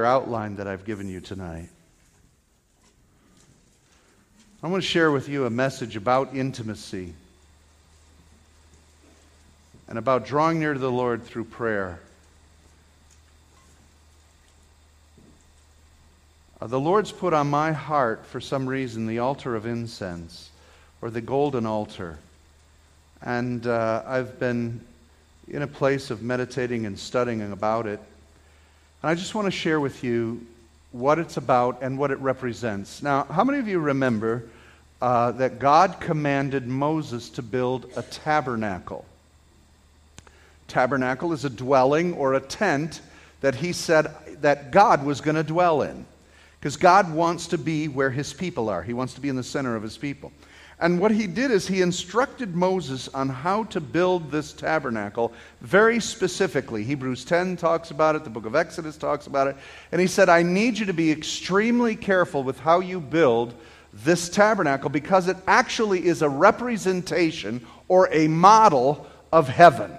your outline that I've given you tonight. I want to share with you a message about intimacy and about drawing near to the Lord through prayer. The Lord's put on my heart, for some reason, the altar of incense, or the golden altar. And I've been in a place of meditating and studying about it. And I just want to share with you what it's about and what it represents. Now, how many of you remember that God commanded Moses to build a tabernacle? Tabernacle is a dwelling or a tent that he said that God was going to dwell in. Because God wants to be where his people are. He wants to be in the center of his people. And what he did is he instructed Moses on how to build this tabernacle very specifically. Hebrews 10 talks about it. The book of Exodus talks about it. And he said, I need you to be extremely careful with how you build this tabernacle because it actually is a representation or a model of heaven.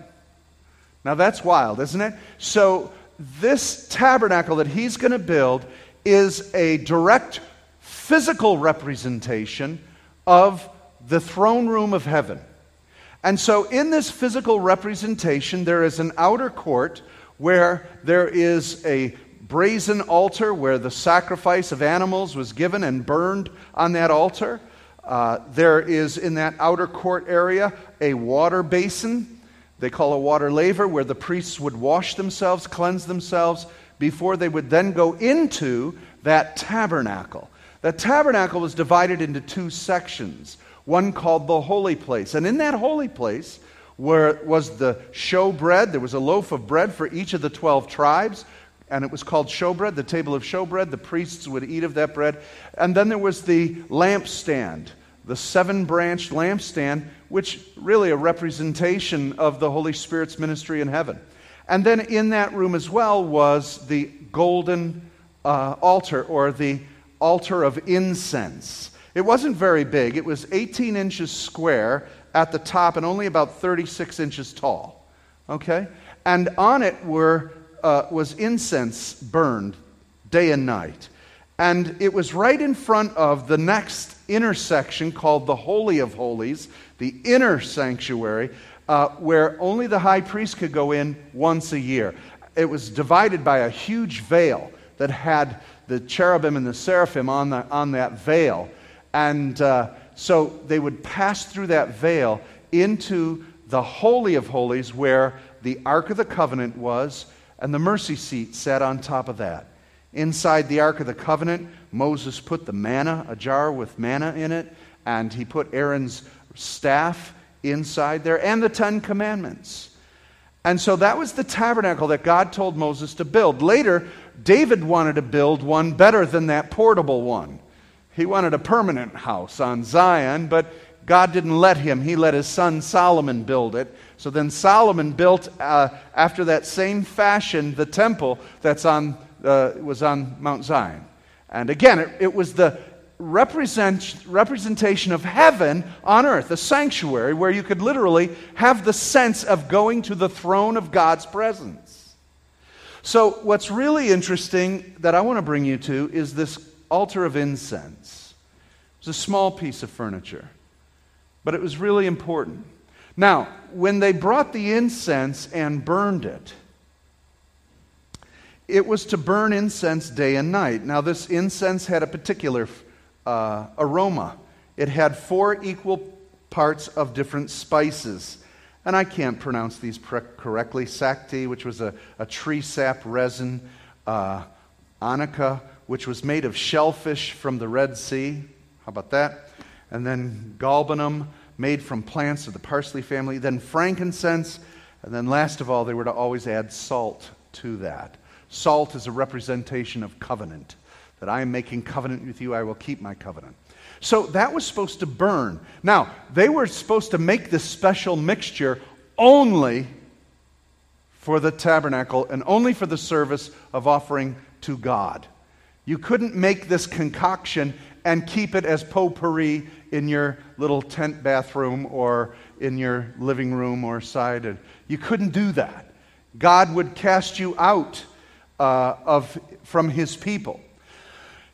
Now that's wild, isn't it? So this tabernacle that he's going to build is a direct physical representation of the throne room of heaven. And so in this physical representation, there is an outer court where there is a brazen altar where the sacrifice of animals was given and burned on that altar. There is in that outer court area a water basin, they call a water laver, where the priests would wash themselves, cleanse themselves, before they would then go into that tabernacle. The tabernacle was divided into two sections, one called the holy place. And in that holy place was the showbread. There was a loaf of bread for each of the 12 tribes, and it was called showbread, the table of showbread. The priests would eat of that bread. And then there was the lampstand, the seven-branched lampstand, which really a representation of the Holy Spirit's ministry in heaven. And then in that room as well was the golden altar, or the altar of incense. It wasn't very big. It was 18 inches square at the top and only about 36 inches tall. Okay? And on it was incense burned day and night. And it was right in front of the next intersection called the Holy of Holies, the inner sanctuary, where only the high priest could go in once a year. It was divided by a huge veil that had the cherubim and the seraphim on that veil. And so they would pass through that veil into the Holy of Holies where the Ark of the Covenant was, and the mercy seat sat on top of that. Inside the Ark of the Covenant, Moses put the manna, a jar with manna in it, and he put Aaron's staff inside there, and the Ten Commandments. And so that was the tabernacle that God told Moses to build. Later, David wanted to build one better than that portable one. He wanted a permanent house on Zion, but God didn't let him. He let his son Solomon build it. So then Solomon built, after that same fashion, the temple that's was on Mount Zion. And again, it was the representation of heaven on earth, a sanctuary where you could literally have the sense of going to the throne of God's presence. So what's really interesting that I want to bring you to is this altar of incense. It was a small piece of furniture, but it was really important. Now, when they brought the incense and burned it, it was to burn incense day and night. Now, this incense had a particular aroma. It had 4 equal parts of different spices. And I can't pronounce these correctly. Sakti, which was a tree sap resin. Anika, which was made of shellfish from the Red Sea. How about that? And then galbanum, made from plants of the parsley family. Then frankincense. And then last of all, they were to always add salt to that. Salt is a representation of covenant. That I am making covenant with you, I will keep my covenant. So that was supposed to burn. Now, they were supposed to make this special mixture only for the tabernacle and only for the service of offering to God. You couldn't make this concoction and keep it as potpourri in your little tent bathroom or in your living room or side. You couldn't do that. God would cast you out from his people.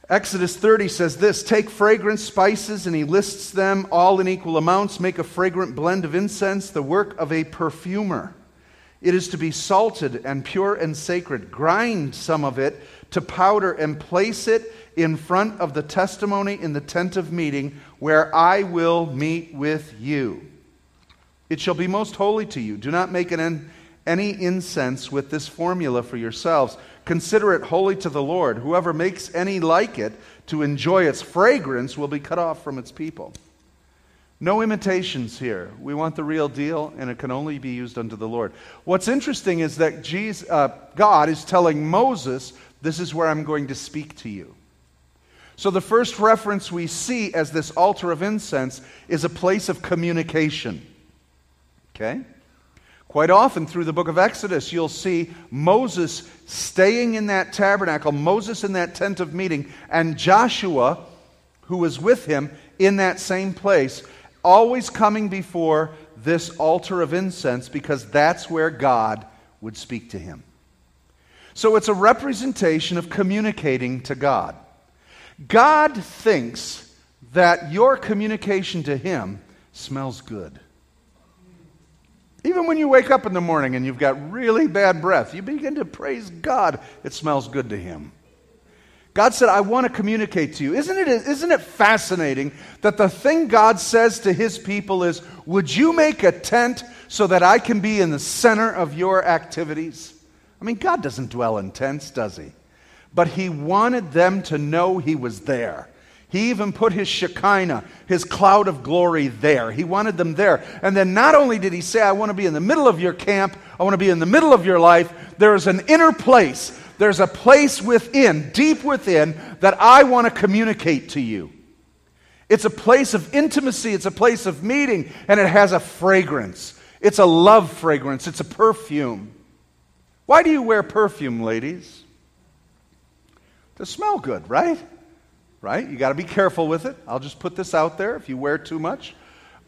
Exodus 30 says this, take fragrant spices, and he lists them all in equal amounts. Make a fragrant blend of incense, the work of a perfumer. It is to be salted and pure and sacred. Grind some of it to powder and place it in front of the testimony in the tent of meeting, where I will meet with you. It shall be most holy to you. Do not make any incense with this formula for yourselves. Consider it holy to the Lord. Whoever makes any like it to enjoy its fragrance will be cut off from its people. No imitations here. We want the real deal, and it can only be used unto the Lord. What's interesting is that God is telling Moses, this is where I'm going to speak to you. So the first reference we see as this altar of incense is a place of communication. Okay? Quite often through the book of Exodus, you'll see Moses staying in that tabernacle, Moses in that tent of meeting, and Joshua, who was with him, in that same place, always coming before this altar of incense, because that's where God would speak to him. So it's a representation of communicating to God. God thinks that your communication to him smells good. Even when you wake up in the morning and you've got really bad breath, you begin to praise God. It smells good to him. God said, I want to communicate to you. Isn't it fascinating that the thing God says to his people is, would you make a tent so that I can be in the center of your activities? I mean, God doesn't dwell in tents, does he? But he wanted them to know he was there. He even put his Shekinah, his cloud of glory, there. He wanted them there. And then not only did he say, I want to be in the middle of your camp, I want to be in the middle of your life, there is an inner place. There's a place within, deep within, that I want to communicate to you. It's a place of intimacy. It's a place of meeting. And it has a fragrance. It's a love fragrance. It's a perfume. Why do you wear perfume, ladies? To smell good, right? Right? You got to be careful with it. I'll just put this out there. If you wear too much,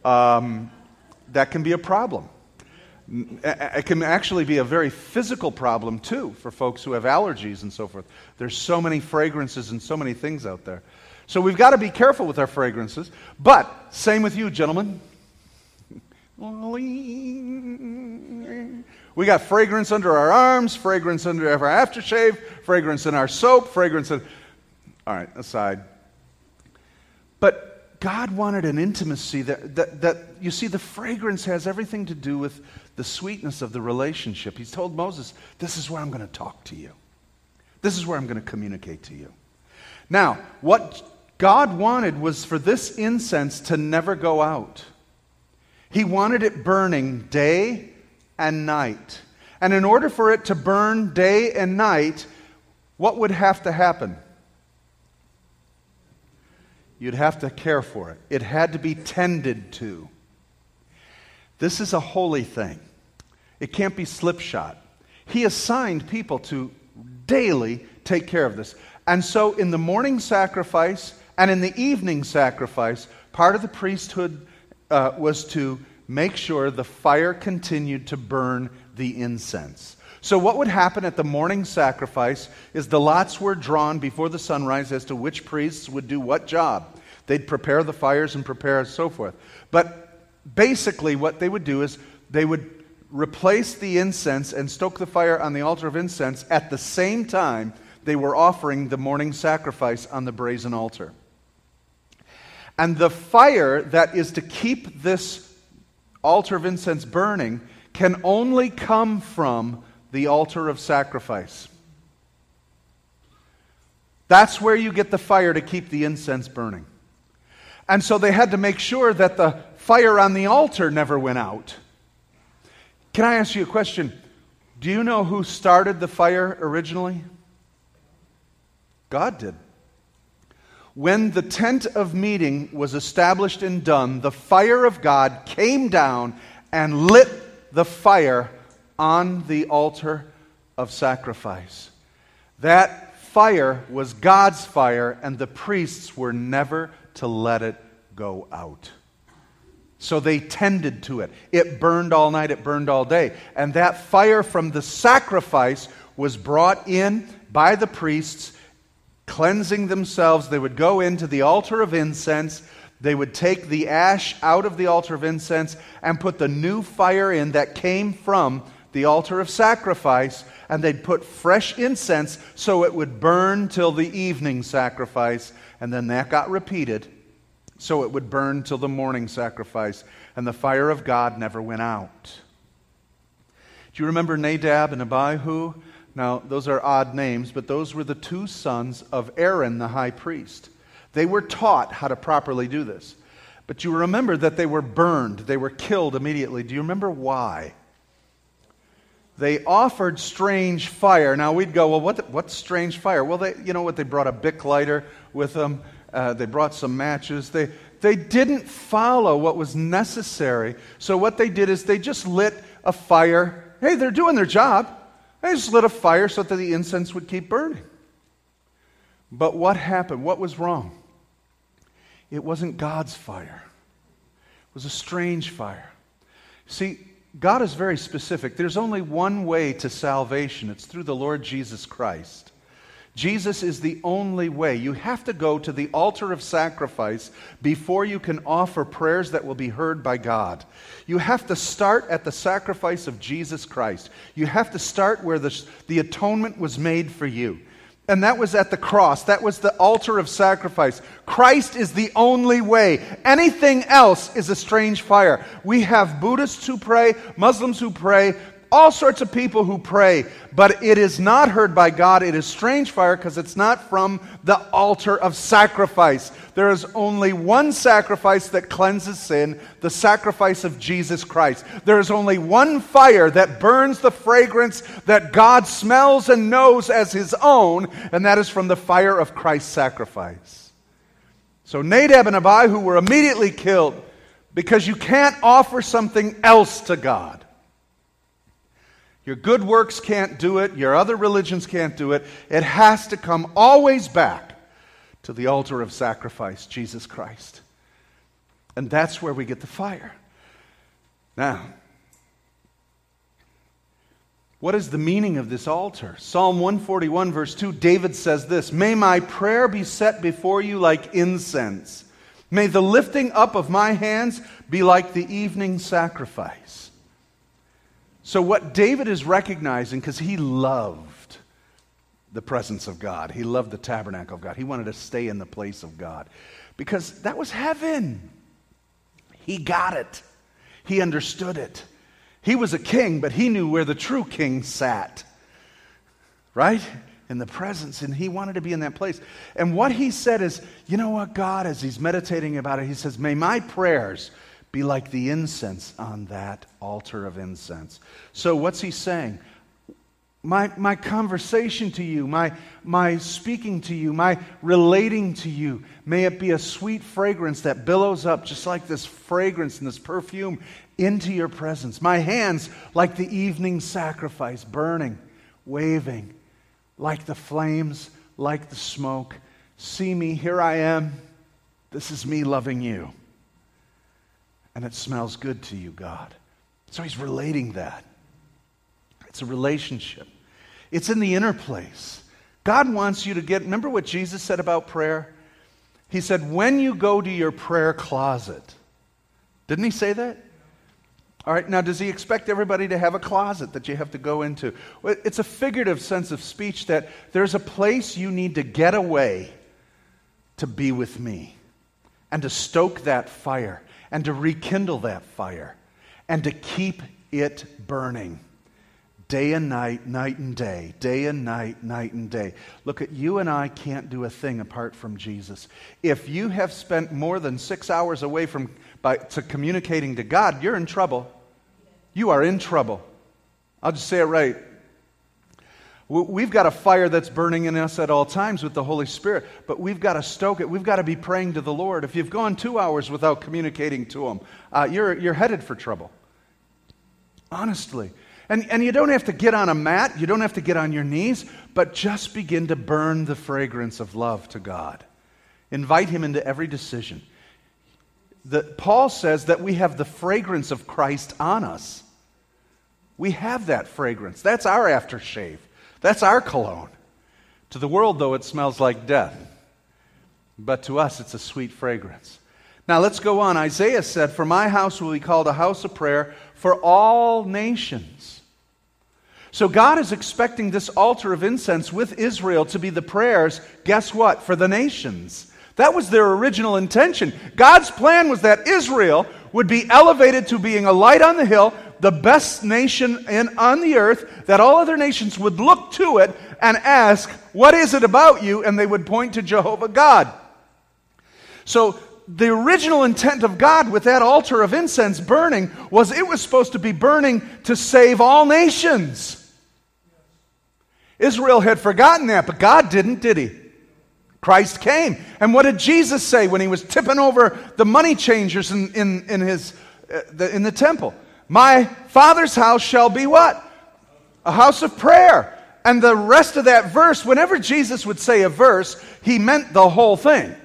that can be a problem. It can actually be a very physical problem, too, for folks who have allergies and so forth. There's so many fragrances and so many things out there. So we've got to be careful with our fragrances. But same with you, gentlemen. We got fragrance under our arms, fragrance under our aftershave, fragrance in our soap, fragrance in... All right, aside. But God wanted an intimacy that you see, the fragrance has everything to do with the sweetness of the relationship. He's told Moses, this is where I'm going to talk to you. This is where I'm going to communicate to you. Now, what God wanted was for this incense to never go out. He wanted it burning day and night. And in order for it to burn day and night, what would have to happen? You'd have to care for it. It had to be tended to. This is a holy thing. It can't be slipshod. He assigned people to daily take care of this. And so in the morning sacrifice and in the evening sacrifice, part of the priesthood was to make sure the fire continued to burn the incense. So what would happen at the morning sacrifice is the lots were drawn before the sunrise as to which priests would do what job. They'd prepare the fires and prepare and so forth. But basically what they would do is they would replace the incense and stoke the fire on the altar of incense at the same time they were offering the morning sacrifice on the brazen altar. And the fire that is to keep this altar of incense burning can only come from the altar of sacrifice. That's where you get the fire to keep the incense burning. And so they had to make sure that the fire on the altar never went out. Can I ask you a question? Do you know who started the fire originally? God did. When the tent of meeting was established and done, the fire of God came down and lit the fire on the altar of sacrifice. That fire was God's fire, and the priests were never to let it go out. So they tended to it. It burned all night, it burned all day. And that fire from the sacrifice was brought in by the priests, cleansing themselves. They would go into the altar of incense. They would take the ash out of the altar of incense and put the new fire in that came from the altar of sacrifice, and they'd put fresh incense so it would burn till the evening sacrifice, and then that got repeated so it would burn till the morning sacrifice, and the fire of God never went out. Do you remember Nadab and Abihu? Now, those are odd names, but those were the two sons of Aaron the high priest. They were taught how to properly do this. But you remember that they were burned. They were killed immediately. Do you remember why? They offered strange fire. Now, we'd go, well, what's strange fire? Well, you know what? They brought a Bic lighter with them. They brought some matches. They didn't follow what was necessary. So what they did is they just lit a fire. Hey, they're doing their job. They just lit a fire so that the incense would keep burning. But what happened? What was wrong? It wasn't God's fire. It was a strange fire. See, God is very specific. There's only one way to salvation. It's through the Lord Jesus Christ. Jesus is the only way. You have to go to the altar of sacrifice before you can offer prayers that will be heard by God. You have to start at the sacrifice of Jesus Christ. You have to start where the atonement was made for you. And that was at the cross. That was the altar of sacrifice. Christ is the only way. Anything else is a strange fire. We have Buddhists who pray, Muslims who pray, all sorts of people who pray, but it is not heard by God. It is strange fire because it's not from the altar of sacrifice. There is only one sacrifice that cleanses sin, the sacrifice of Jesus Christ. There is only one fire that burns the fragrance that God smells and knows as his own, and that is from the fire of Christ's sacrifice. So Nadab and Abihu were immediately killed because you can't offer something else to God. Your good works can't do it. Your other religions can't do it. It has to come always back to the altar of sacrifice, Jesus Christ. And that's where we get the fire. Now, what is the meaning of this altar? Psalm 141, verse 2, David says this, "May my prayer be set before you like incense. May the lifting up of my hands be like the evening sacrifice." So what David is recognizing, because he loved the presence of God, he loved the tabernacle of God, he wanted to stay in the place of God, because that was heaven. He got it. He understood it. He was a king, but he knew where the true king sat, right? In the presence, and he wanted to be in that place. And what he said is, you know what, God, as he's meditating about it, he says, may my prayers be like the incense on that altar of incense. So what's he saying? My conversation to you, my speaking to you, my relating to you, may it be a sweet fragrance that billows up just like this fragrance and this perfume into your presence. My hands like the evening sacrifice, burning, waving, like the flames, like the smoke. See me, here I am. This is me loving you. And it smells good to you, God. So he's relating that. It's a relationship. It's in the inner place. God wants you to get, remember what Jesus said about prayer? He said, when you go to your prayer closet. Didn't he say that? All right, now does he expect everybody to have a closet that you have to go into? Well, it's a figurative sense of speech that there's a place you need to get away to be with me and to stoke that fire, and to rekindle that fire, and to keep it burning day and night, night and day, day and night, night and day. Look, at you and I can't do a thing apart from Jesus. If you have spent more than 6 hours away from to communicating to God, you're in trouble. You are in trouble. I'll just say it right. We've got a fire that's burning in us at all times with the Holy Spirit, but we've got to stoke it. We've got to be praying to the Lord. If you've gone 2 hours without communicating to Him, you're headed for trouble. Honestly. And you don't have to get on a mat. You don't have to get on your knees, but just begin to burn the fragrance of love to God. Invite Him into every decision. Paul says that we have the fragrance of Christ on us. We have that fragrance. That's our aftershave. That's our cologne. To the world, though, it smells like death. But to us, it's a sweet fragrance. Now let's go on. Isaiah said, "For my house will be called a house of prayer for all nations." So God is expecting this altar of incense with Israel to be the prayers, guess what, for the nations. That was their original intention. God's plan was that Israel would be elevated to being a light on the hill, the best nation on the earth, that all other nations would look to it and ask, "What is it about you?" And they would point to Jehovah God. So the original intent of God with that altar of incense burning was it was supposed to be burning to save all nations. Israel had forgotten that, but God didn't, did he? Christ came. And what did Jesus say when he was tipping over the money changers in the temple? "My Father's house shall be" what? A house of prayer. And the rest of that verse, whenever Jesus would say a verse, he meant the whole thing.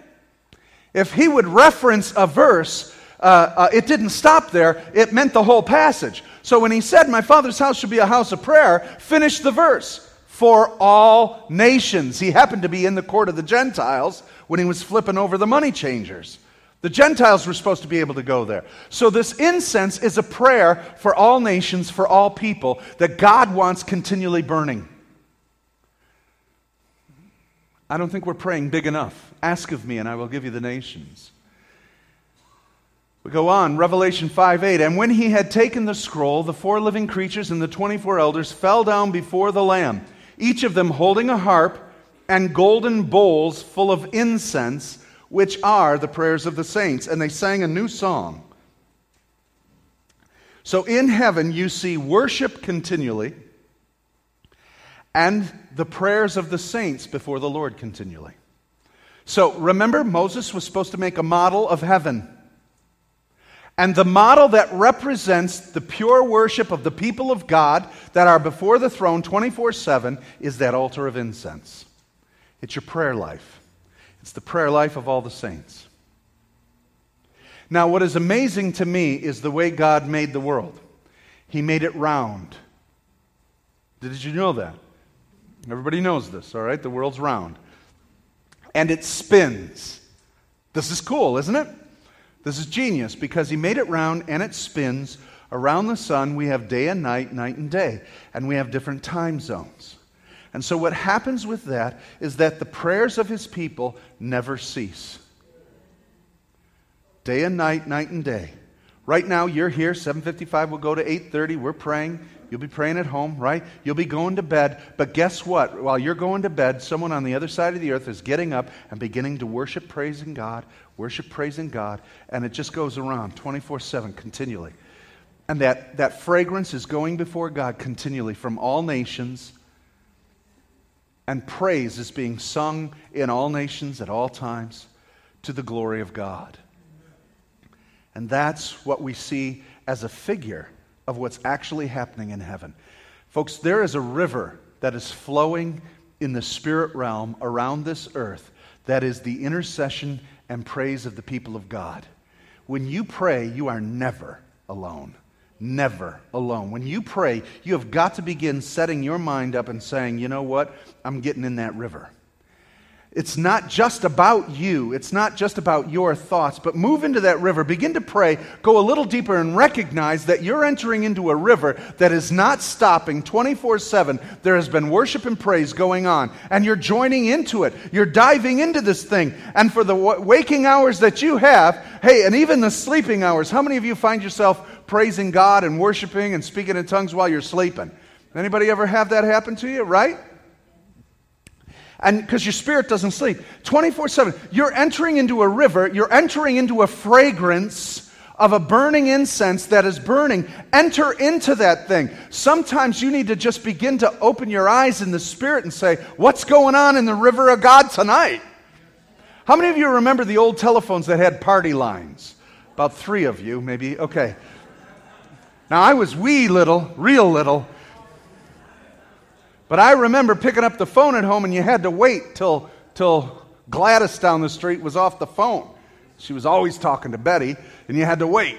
If he would reference a verse, it didn't stop there. It meant the whole passage. So when he said, "My Father's house should be a house of prayer," finish the verse. For all nations. He happened to be in the court of the Gentiles when he was flipping over the money changers. The Gentiles were supposed to be able to go there. So this incense is a prayer for all nations, for all people, that God wants continually burning. I don't think we're praying big enough. "Ask of me, and I will give you the nations." We go on, Revelation 5:8. "And when he had taken the scroll, the four living creatures and the 24 elders fell down before the Lamb, each of them holding a harp and golden bowls full of incense, which are the prayers of the saints. And they sang a new song." So in heaven you see worship continually and the prayers of the saints before the Lord continually. So remember, Moses was supposed to make a model of heaven. And the model that represents the pure worship of the people of God that are before the throne 24/7 is that altar of incense. It's your prayer life. It's the prayer life of all the saints. Now, what is amazing to me is the way God made the world. He made it round. Did you know that? Everybody knows this, all right? The world's round. And it spins. This is cool, isn't it? This is genius because he made it round and it spins around the sun. We have day and night, night and day, and we have different time zones. And so what happens with that is that the prayers of his people never cease. Day and night, night and day. Right now you're here, 7:55, we'll go to 8:30, we're praying. You'll be praying at home, right? You'll be going to bed, but guess what? While you're going to bed, someone on the other side of the earth is getting up and beginning to worship, praising God, and it just goes around 24/7 continually. And that fragrance is going before God continually from all nations, and praise is being sung in all nations at all times to the glory of God. And that's what we see as a figure of what's actually happening in heaven. Folks, there is a river that is flowing in the spirit realm around this earth that is the intercession and praise of the people of God. When you pray, you are never alone. Never alone. When you pray, you have got to begin setting your mind up and saying, "You know what? I'm getting in that river." It's not just about you. It's not just about your thoughts, but move into that river. Begin to pray. Go a little deeper and recognize that you're entering into a river that is not stopping 24/7. There has been worship and praise going on, and you're joining into it. You're diving into this thing. And for the waking hours that you have, hey, and even the sleeping hours, how many of you find yourself praising God and worshiping and speaking in tongues while you're sleeping? Anybody ever have that happen to you, right? And because your spirit doesn't sleep, 24/7, you're entering into a river, you're entering into a fragrance of a burning incense that is burning. Enter into that thing. Sometimes you need to just begin to open your eyes in the spirit and say, "What's going on in the river of God tonight?" How many of you remember the old telephones that had party lines? About three of you, maybe. Okay. Now, I was real little, but I remember picking up the phone at home and you had to wait till Gladys down the street was off the phone. She was always talking to Betty and you had to wait.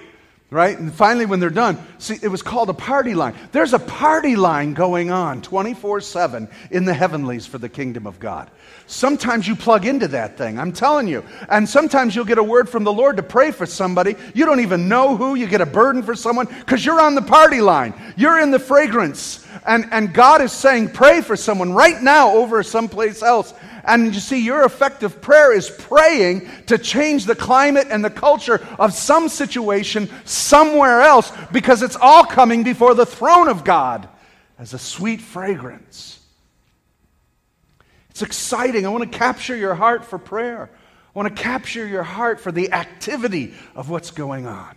right? And finally, when they're done, see, it was called a party line. There's a party line going on 24/7 in the heavenlies for the kingdom of God. Sometimes you plug into that thing, I'm telling you. And sometimes you'll get a word from the Lord to pray for somebody. You don't even know who. You get a burden for someone because you're on the party line. You're in the fragrance. And God is saying, pray for someone right now over someplace else. And you see, your effective prayer is praying to change the climate and the culture of some situation somewhere else, because it's all coming before the throne of God as a sweet fragrance. It's exciting. I want to capture your heart for prayer. I want to capture your heart for the activity of what's going on.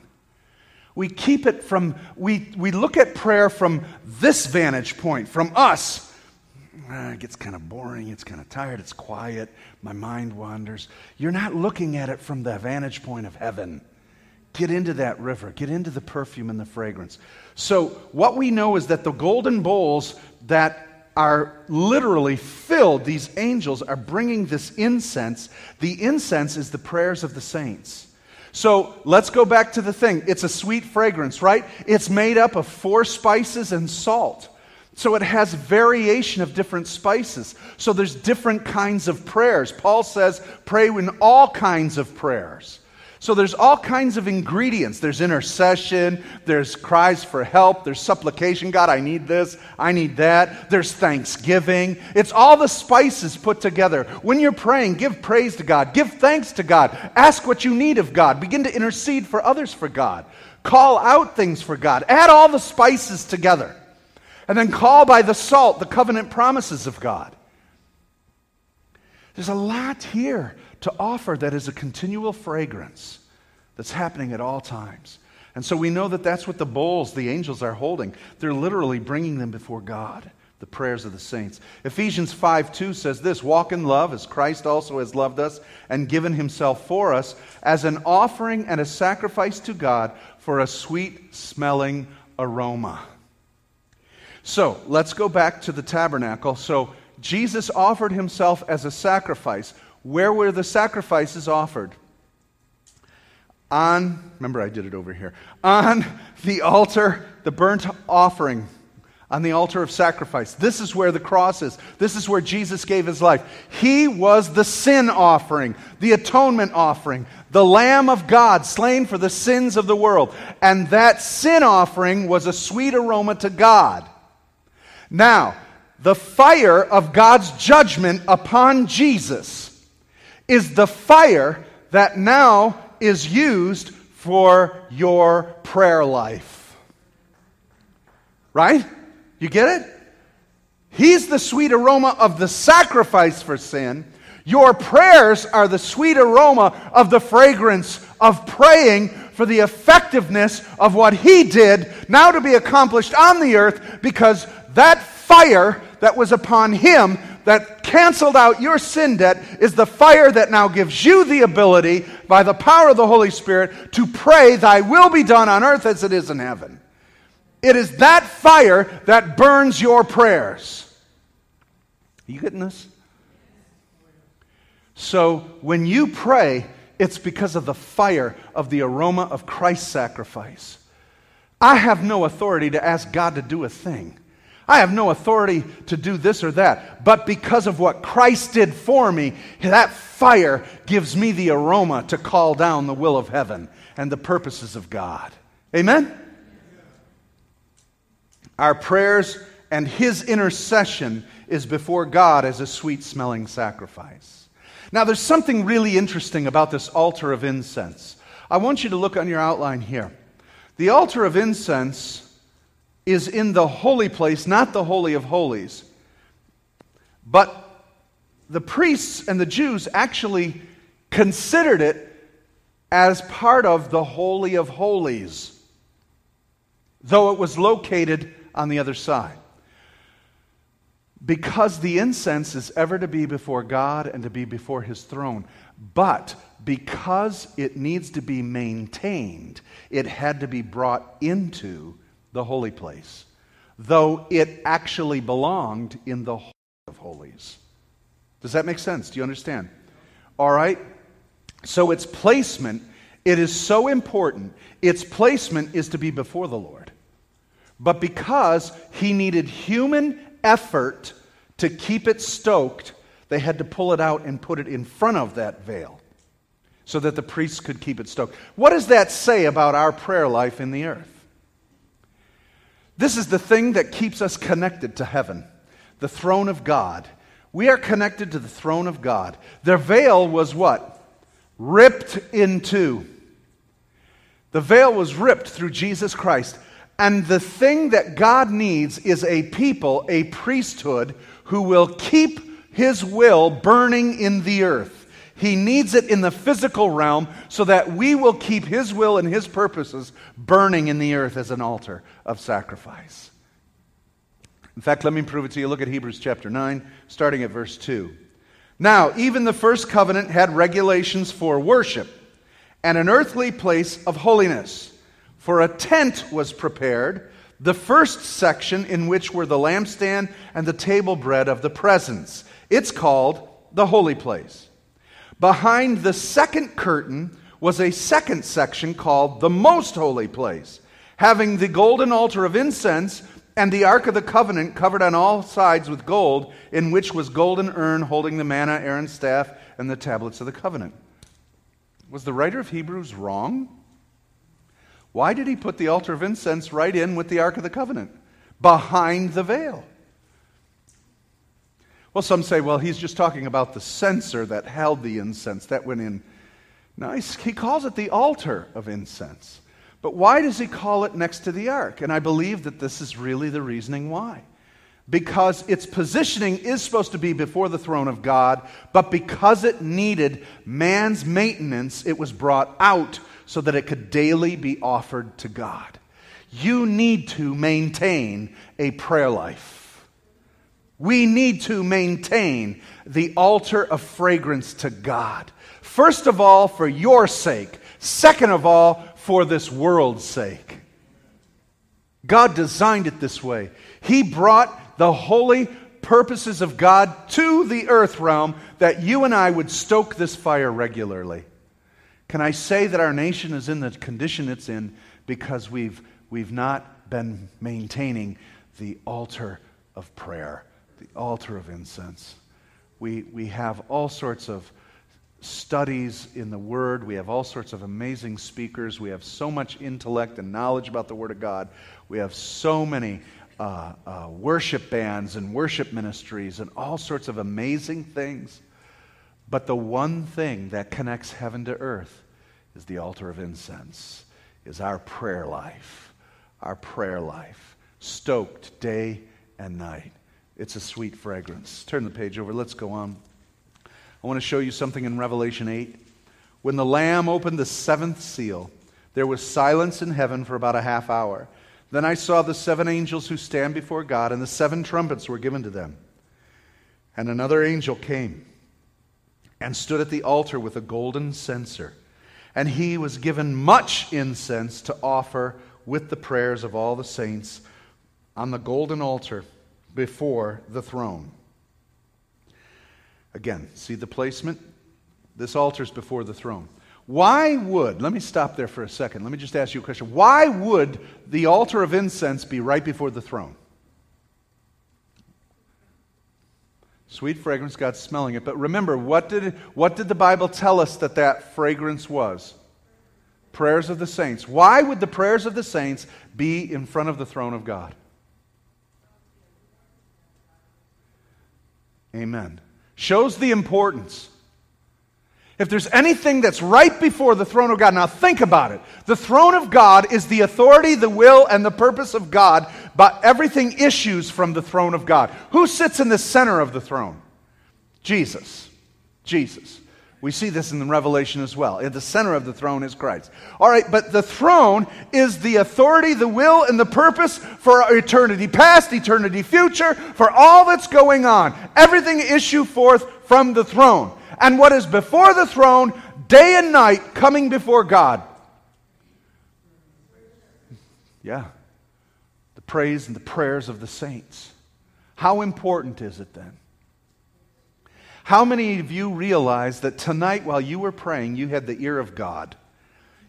We keep it from, we look at prayer from this vantage point, from us. It gets kind of boring, it's kind of tired, it's quiet, my mind wanders. You're not looking at it from the vantage point of heaven. Get into that river, get into the perfume and the fragrance. So what we know is that the golden bowls that are literally filled, these angels are bringing this incense. The incense is the prayers of the saints. So let's go back to the thing. It's a sweet fragrance, right? It's made up of 4 spices and salt. So it has variation of different spices. So there's different kinds of prayers. Paul says, pray in all kinds of prayers. So there's all kinds of ingredients. There's intercession, there's cries for help, there's supplication. God, I need this, I need that. There's thanksgiving. It's all the spices put together. When you're praying, give praise to God. Give thanks to God. Ask what you need of God. Begin to intercede for others for God. Call out things for God. Add all the spices together. And then call by the salt the covenant promises of God. There's a lot here to offer that is a continual fragrance that's happening at all times. And so we know that that's what the bowls the angels are holding. They're literally bringing them before God, the prayers of the saints. Ephesians 5:2 says this, walk in love as Christ also has loved us and given himself for us as an offering and a sacrifice to God for a sweet-smelling aroma. So, let's go back to the tabernacle. So, Jesus offered himself as a sacrifice. Where were the sacrifices offered? On the altar, the burnt offering, on the altar of sacrifice. This is where the cross is. This is where Jesus gave his life. He was the sin offering, the atonement offering, the Lamb of God slain for the sins of the world. And that sin offering was a sweet aroma to God. Now, the fire of God's judgment upon Jesus is the fire that now is used for your prayer life. Right? You get it? He's the sweet aroma of the sacrifice for sin. Your prayers are the sweet aroma of the fragrance of praying for the effectiveness of what he did now to be accomplished on the earth, because that fire that was upon him that canceled out your sin debt is the fire that now gives you the ability by the power of the Holy Spirit to pray, thy will be done on earth as it is in heaven. It is that fire that burns your prayers. Are you getting this? So when you pray, it's because of the fire of the aroma of Christ's sacrifice. I have no authority to ask God to do a thing. I have no authority to do this or that, but because of what Christ did for me, that fire gives me the aroma to call down the will of heaven and the purposes of God. Amen? Our prayers and his intercession is before God as a sweet-smelling sacrifice. Now, there's something really interesting about this altar of incense. I want you to look on your outline here. The altar of incense is in the holy place, not the Holy of Holies. But the priests and the Jews actually considered it as part of the Holy of Holies, though it was located on the other side. Because the incense is ever to be before God and to be before his throne, but because it needs to be maintained, it had to be brought into the holy place, though it actually belonged in the Holy of Holies. Does that make sense? Do you understand? All right. So its placement It is so important. Its placement is to be before the Lord. But because he needed human effort to keep it stoked, they had to pull it out and put it in front of that veil so that the priests could keep it stoked. What does that say about our prayer life in the earth? This is the thing that keeps us connected to heaven, the throne of God. We are connected to the throne of God. Their veil was what? Ripped in two. The veil was ripped through Jesus Christ. And the thing that God needs is a people, a priesthood, who will keep his will burning in the earth. He needs it in the physical realm so that we will keep his will and his purposes burning in the earth as an altar of sacrifice. In fact, let me prove it to you. Look at Hebrews chapter 9, starting at verse 2. Now, even the first covenant had regulations for worship and an earthly place of holiness. For a tent was prepared, the first section in which were the lampstand and the table bread of the presence. It's called the holy place. Behind the second curtain was a second section called the most holy place, having the golden altar of incense and the Ark of the Covenant covered on all sides with gold, in which was golden urn holding the manna, Aaron's staff, and the tablets of the covenant. Was the writer of Hebrews wrong? Why did he put the altar of incense right in with the Ark of the Covenant? Behind the veil. Well, some say, well, he's just talking about the censer that held the incense. That went in. No, he calls it the altar of incense. But why does he call it next to the ark? And I believe that this is really the reasoning why. Because its positioning is supposed to be before the throne of God, but because it needed man's maintenance, it was brought out so that it could daily be offered to God. You need to maintain a prayer life. We need to maintain the altar of fragrance to God. First of all, for your sake. Second of all, for this world's sake. God designed it this way. He brought the holy purposes of God to the earth realm that you and I would stoke this fire regularly. Can I say that our nation is in the condition it's in because we've not been maintaining the altar of prayer, the altar of incense. We have all sorts of studies in the Word. We have all sorts of amazing speakers. We have so much intellect and knowledge about the Word of God. We have so many worship bands and worship ministries and all sorts of amazing things. But the one thing that connects heaven to earth is the altar of incense, is our prayer life. Our prayer life, stoked day and night. It's a sweet fragrance. Turn the page over. Let's go on. I want to show you something in Revelation 8. When the Lamb opened the seventh seal, there was silence in heaven for about a half hour. Then I saw the seven angels who stand before God, and the seven trumpets were given to them. And another angel came and stood at the altar with a golden censer. And he was given much incense to offer with the prayers of all the saints on the golden altar before the throne. Again, see the placement? This altar's before the throne. Let me stop there for a second. Let me just ask you a question. Why would the altar of incense be right before the throne? Sweet fragrance, God's smelling it. But remember, what did the Bible tell us that fragrance was? Prayers of the saints. Why would the prayers of the saints be in front of the throne of God? Amen. Shows the importance. If there's anything that's right before the throne of God, now think about it. The throne of God is the authority, the will, and the purpose of God, but everything issues from the throne of God. Who sits in the center of the throne? Jesus. We see this in the Revelation as well. At the center of the throne is Christ. All right, but the throne is the authority, the will, and the purpose for eternity past, eternity future, for all that's going on. Everything issue forth from the throne. And what is before the throne, day and night, coming before God? Yeah. The praise and the prayers of the saints. How important is it then? How many of you realize that tonight while you were praying, you had the ear of God?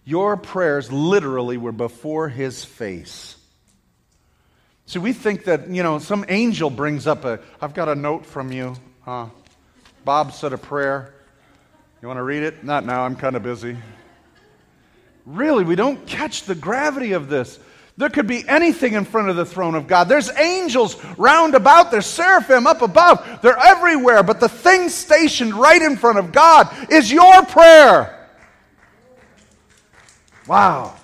Your prayers literally were before his face. See, we think that, you know, some angel brings up I've got a note from you. Bob said a prayer. You want to read it? Not now, I'm kind of busy. Really, we don't catch the gravity of this. There could be anything in front of the throne of God. There's angels round about. There's seraphim up above. They're everywhere. But the thing stationed right in front of God is your prayer. Wow.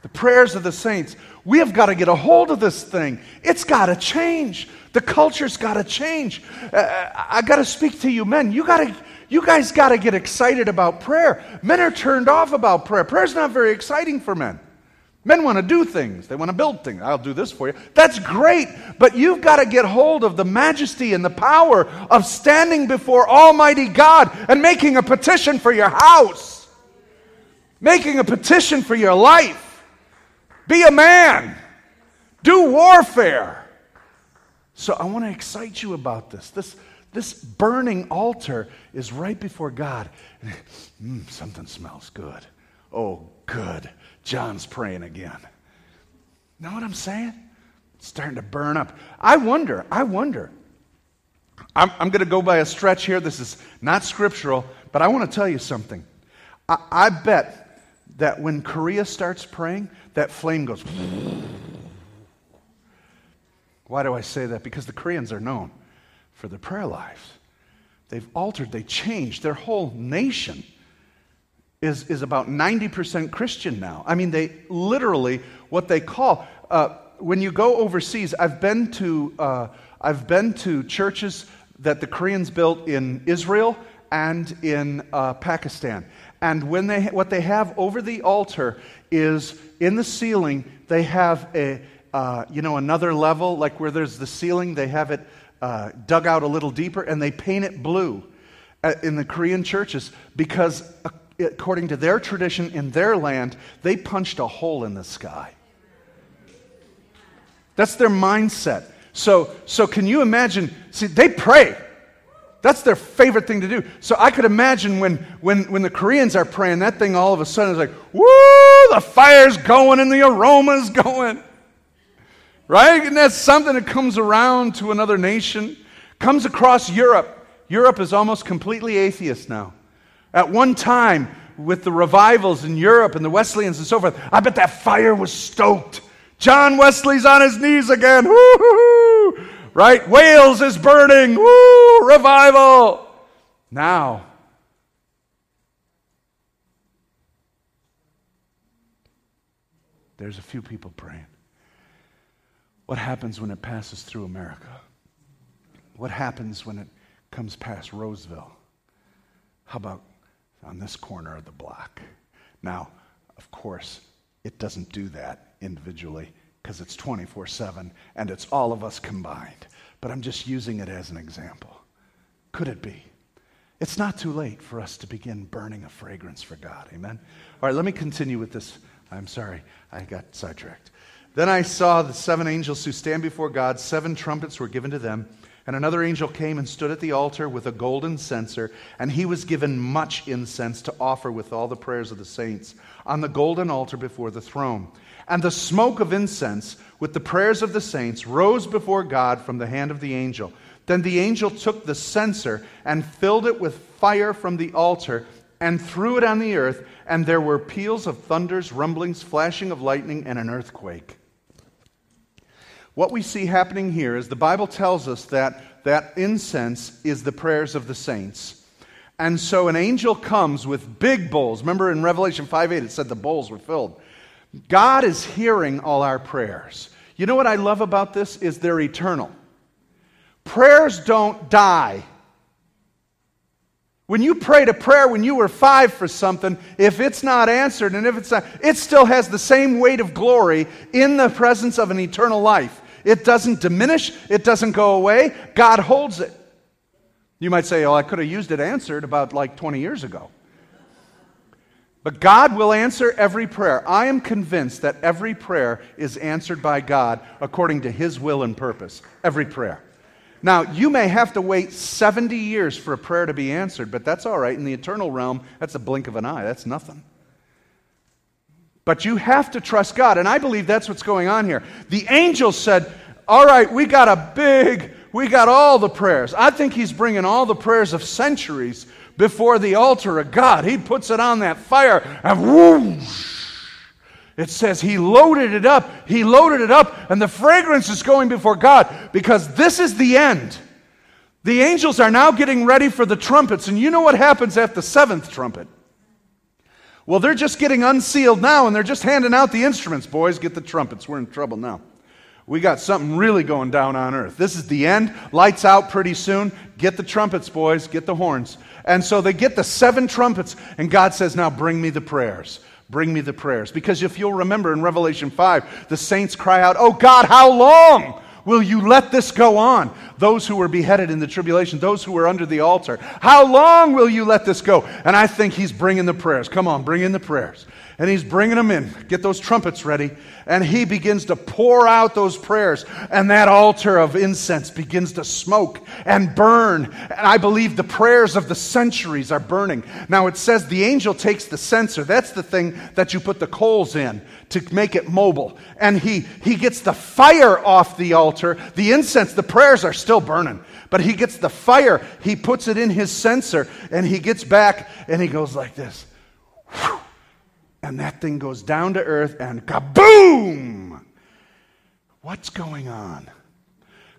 The prayers of the saints. We have got to get a hold of this thing. It's got to change. The culture's got to change. I got to speak to you men. You guys got to get excited about prayer. Men are turned off about prayer. Prayer's not very exciting for men. Men want to do things. They want to build things. I'll do this for you. That's great, but you've got to get hold of the majesty and the power of standing before Almighty God and making a petition for your house, making a petition for your life. Be a man. Do warfare. So I want to excite you about this. This burning altar is right before God. Something smells good. Oh, good. John's praying again. Know what I'm saying? It's starting to burn up. I wonder. I'm going to go by a stretch here. This is not scriptural, but I want to tell you something. I bet that when Korea starts praying, that flame goes. Why do I say that? Because the Koreans are known for their prayer lives. They've altered, they changed their whole nation. Is about 90% Christian now. I mean, they literally, what they call, when you go overseas, I've been to churches that the Koreans built in Israel and in Pakistan. And when what they have over the altar is in the ceiling, they have another level, like where there's the ceiling, they have it dug out a little deeper, and they paint it blue in the Korean churches because according to their tradition in their land, they punched a hole in the sky. That's their mindset. So can you imagine? See, they pray. That's their favorite thing to do. So I could imagine when the Koreans are praying, that thing all of a sudden is like, woo, the fire's going and the aroma's going. Right? And that's something that comes around to another nation. Comes across Europe. Europe is almost completely atheist now. At one time, with the revivals in Europe and the Wesleyans and so forth, I bet that fire was stoked. John Wesley's on his knees again. Woo-hoo-hoo! Right? Wales is burning. Woo! Revival. Now, there's a few people praying. What happens when it passes through America? What happens when it comes past Roseville? How about on this corner of the block? Now, of course, it doesn't do that individually because it's 24/7 and it's all of us combined. But I'm just using it as an example. Could it be? It's not too late for us to begin burning a fragrance for God. Amen? All right, let me continue with this. I'm sorry, I got sidetracked. Then I saw the seven angels who stand before God. 7 trumpets were given to them. And another angel came and stood at the altar with a golden censer, and he was given much incense to offer with all the prayers of the saints on the golden altar before the throne. And the smoke of incense with the prayers of the saints rose before God from the hand of the angel. Then the angel took the censer and filled it with fire from the altar and threw it on the earth, and there were peals of thunders, rumblings, flashing of lightning, and an earthquake. What we see happening here is the Bible tells us that incense is the prayers of the saints. And so an angel comes with big bowls. Remember in Revelation 5:8 it said the bowls were filled. God is hearing all our prayers. You know what I love about this is they're eternal. Prayers don't die. When you prayed a prayer when you were 5 for something, if it's not answered and if it's not, it still has the same weight of glory in the presence of an eternal life. It doesn't diminish. It doesn't go away. God holds it. You might say, oh, I could have used it answered about like 20 years ago. But God will answer every prayer. I am convinced that every prayer is answered by God according to His will and purpose. Every prayer. Now, you may have to wait 70 years for a prayer to be answered, but that's all right. In the eternal realm, that's a blink of an eye. That's nothing. But you have to trust God, and I believe that's what's going on here. The angel said, all right, we got all the prayers. I think he's bringing all the prayers of centuries before the altar of God. He puts it on that fire, and whoosh. It says he loaded it up. He loaded it up, and the fragrance is going before God because this is the end. The angels are now getting ready for the trumpets, and you know what happens at the seventh trumpet. Well, they're just getting unsealed now, and they're just handing out the instruments. Boys, get the trumpets. We're in trouble now. We got something really going down on earth. This is the end. Lights out pretty soon. Get the trumpets, boys. Get the horns. And so they get the seven trumpets, and God says, now bring me the prayers. Bring me the prayers. Because if you'll remember in Revelation 5, the saints cry out, oh God, how long will you let this go on? Those who were beheaded in the tribulation, those who were under the altar. How long will you let this go? And I think he's bringing the prayers. Come on, bring in the prayers. And he's bringing them in. Get those trumpets ready. And he begins to pour out those prayers. And that altar of incense begins to smoke and burn. And I believe the prayers of the centuries are burning. Now it says the angel takes the censer. That's the thing that you put the coals in to make it mobile. And he gets the fire off the altar. The incense, the prayers are still burning, but he gets the fire, he puts it in his censer, and he gets back and he goes like this. Whew, and that thing goes down to earth and kaboom! What's going on?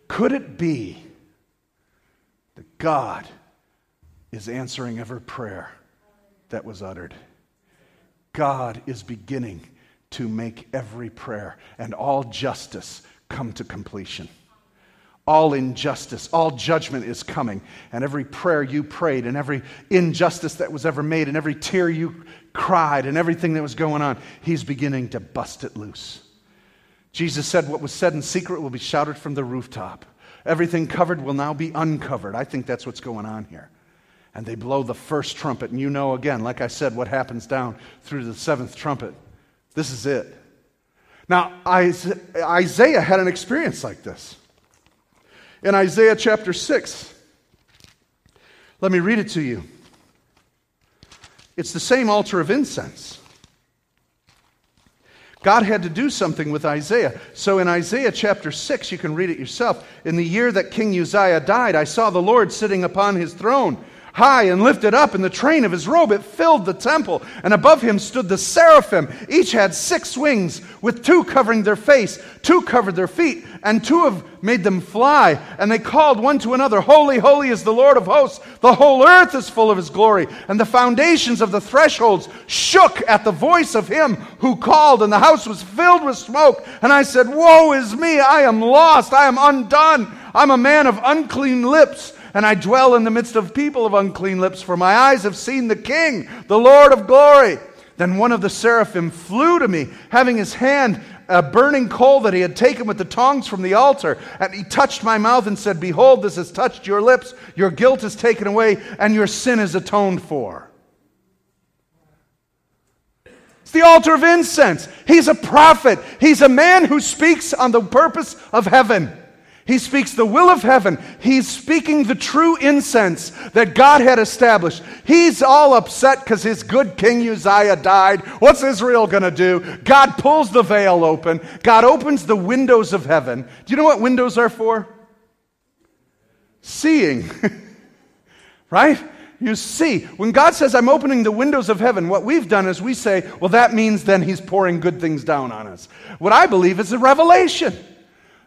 Could it be that God is answering every prayer that was uttered? God is beginning to make every prayer and all justice come to completion. All injustice, all judgment is coming, and every prayer you prayed, and every injustice that was ever made, and every tear you cried, and everything that was going on, he's beginning to bust it loose. Jesus said, what was said in secret will be shouted from the rooftop. Everything covered will now be uncovered. I think that's what's going on here. And they blow the first trumpet, and you know again, like I said, what happens down through the seventh trumpet. This is it. Now, Isaiah had an experience like this. In Isaiah chapter 6, let me read it to you. It's the same altar of incense. God had to do something with Isaiah. So in Isaiah chapter 6, you can read it yourself. In the year that King Uzziah died, I saw the Lord sitting upon his throne, high and lifted up, in the train of his robe it filled the temple, and above him stood the seraphim. Each had six wings, with two covering their face, two covered their feet, and two made them fly. And they called one to another, holy, holy is the Lord of hosts. The whole earth is full of his glory. And the foundations of the thresholds shook at the voice of him who called, and the house was filled with smoke. And I said, woe is me, I am lost, I am undone. I'm a man of unclean lips, and I dwell in the midst of people of unclean lips, for my eyes have seen the King, the Lord of glory. Then one of the seraphim flew to me, having his hand a burning coal that he had taken with the tongs from the altar, and he touched my mouth and said, behold, this has touched your lips, your guilt is taken away, and your sin is atoned for. It's the altar of incense. He's a prophet. He's a man who speaks on the purpose of heaven. He speaks the will of heaven. He's speaking the true incense that God had established. He's all upset because his good King Uzziah died. What's Israel going to do? God pulls the veil open. God opens the windows of heaven. Do you know what windows are for? Seeing. Right? You see. When God says, I'm opening the windows of heaven, what we've done is we say, well, that means then he's pouring good things down on us. What I believe is a revelation.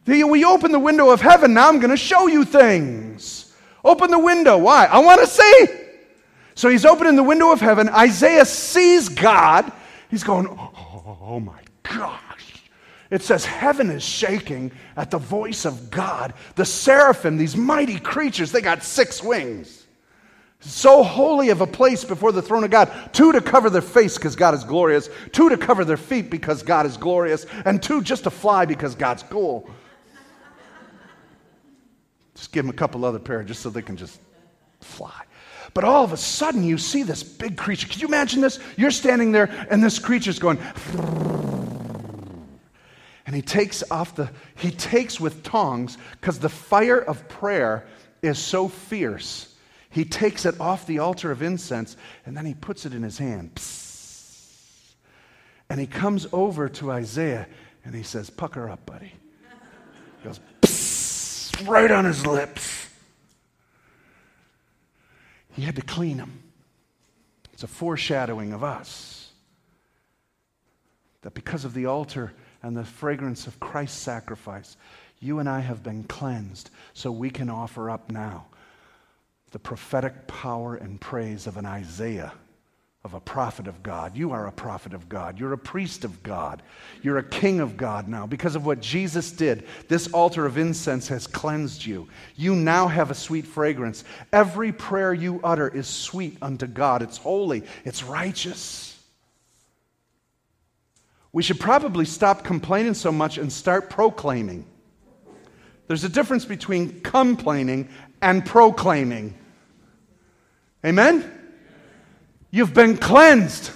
We open the window of heaven, now I'm going to show you things. Open the window. Why? I want to see. So he's opening the window of heaven. Isaiah sees God. He's going, oh my gosh. It says heaven is shaking at the voice of God. The seraphim, these mighty creatures, they got six wings. So holy of a place before the throne of God. Two to cover their face because God is glorious. Two to cover their feet because God is glorious. And two just to fly because God's cool. Just give them a couple other pairs just so they can just fly. But all of a sudden, you see this big creature. Can you imagine this? You're standing there, and this creature's going. And he takes with tongs, because the fire of prayer is so fierce. He takes it off the altar of incense, and then he puts it in his hand. And he comes over to Isaiah and he says, pucker up, buddy. He goes, psst, right on his lips. He had to clean him. It's a foreshadowing of us. That because of the altar and the fragrance of Christ's sacrifice, you and I have been cleansed, so we can offer up now the prophetic power and praise of an Isaiah, of a prophet of God. You are a prophet of God. You're a priest of God. You're a king of God now. Because of what Jesus did, this altar of incense has cleansed you. You now have a sweet fragrance. Every prayer you utter is sweet unto God. It's holy. It's righteous. We should probably stop complaining so much and start proclaiming. There's a difference between complaining and proclaiming. Amen? You've been cleansed.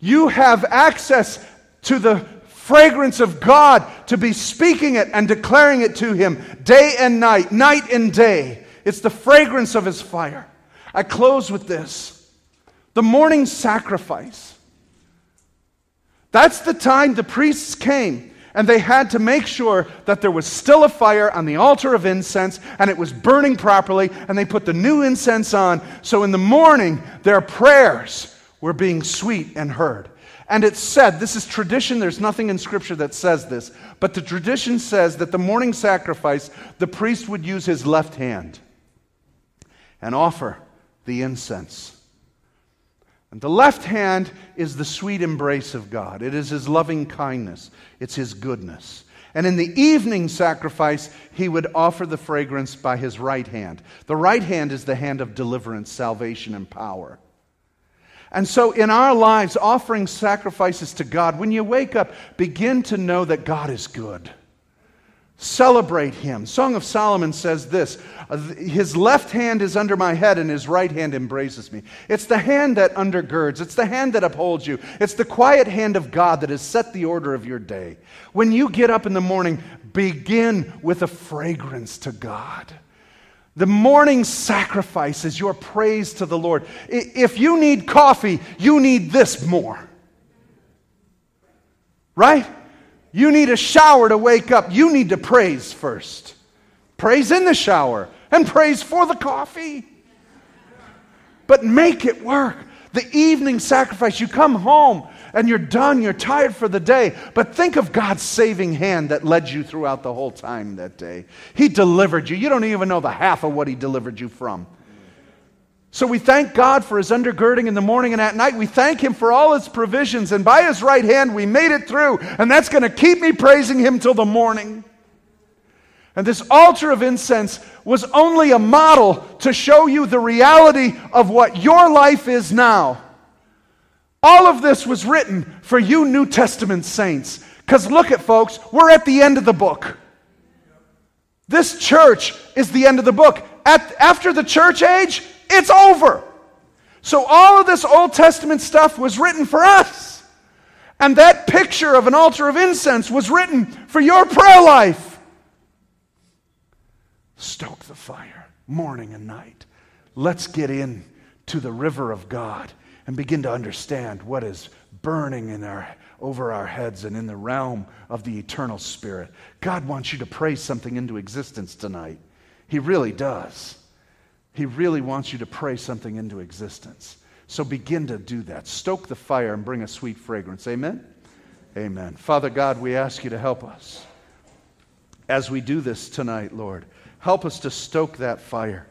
You have access to the fragrance of God to be speaking it and declaring it to Him day and night, night and day. It's the fragrance of His fire. I close with this. The morning sacrifice. That's the time the priests came, and they had to make sure that there was still a fire on the altar of incense, and it was burning properly, and they put the new incense on. So in the morning, their prayers were being sweet and heard. And it said, this is tradition, there's nothing in Scripture that says this, but the tradition says that the morning sacrifice, the priest would use his left hand and offer the incense. And the left hand is the sweet embrace of God. It is His loving kindness. It's His goodness. And in the evening sacrifice, He would offer the fragrance by His right hand. The right hand is the hand of deliverance, salvation, and power. And so in our lives, offering sacrifices to God, when you wake up, begin to know that God is good. Celebrate Him. Song of Solomon says this, His left hand is under my head and His right hand embraces me. It's the hand that undergirds. It's the hand that upholds you. It's the quiet hand of God that has set the order of your day. When you get up in the morning, begin with a fragrance to God. The morning sacrifice is your praise to the Lord. If you need coffee, you need this more. Right? You need a shower to wake up. You need to praise first. Praise in the shower and praise for the coffee. But make it work. The evening sacrifice, you come home and you're done, you're tired for the day. But think of God's saving hand that led you throughout the whole time that day. He delivered you. You don't even know the half of what He delivered you from. So we thank God for His undergirding in the morning and at night. We thank Him for all His provisions. And by His right hand, we made it through. And that's going to keep me praising Him till the morning. And this altar of incense was only a model to show you the reality of what your life is now. All of this was written for you New Testament saints. Because look at folks, we're at the end of the book. This church is the end of the book. After the church age, it's over. So all of this Old Testament stuff was written for us. And that picture of an altar of incense was written for your prayer life. Stoke the fire, morning and night. Let's get in to the river of God and begin to understand what is burning in over our heads and in the realm of the eternal spirit. God wants you to praise something into existence tonight. He really does. He really wants you to pray something into existence. So begin to do that. Stoke the fire and bring a sweet fragrance. Amen? Amen. Father God, we ask you to help us. As we do this tonight, Lord, help us to stoke that fire.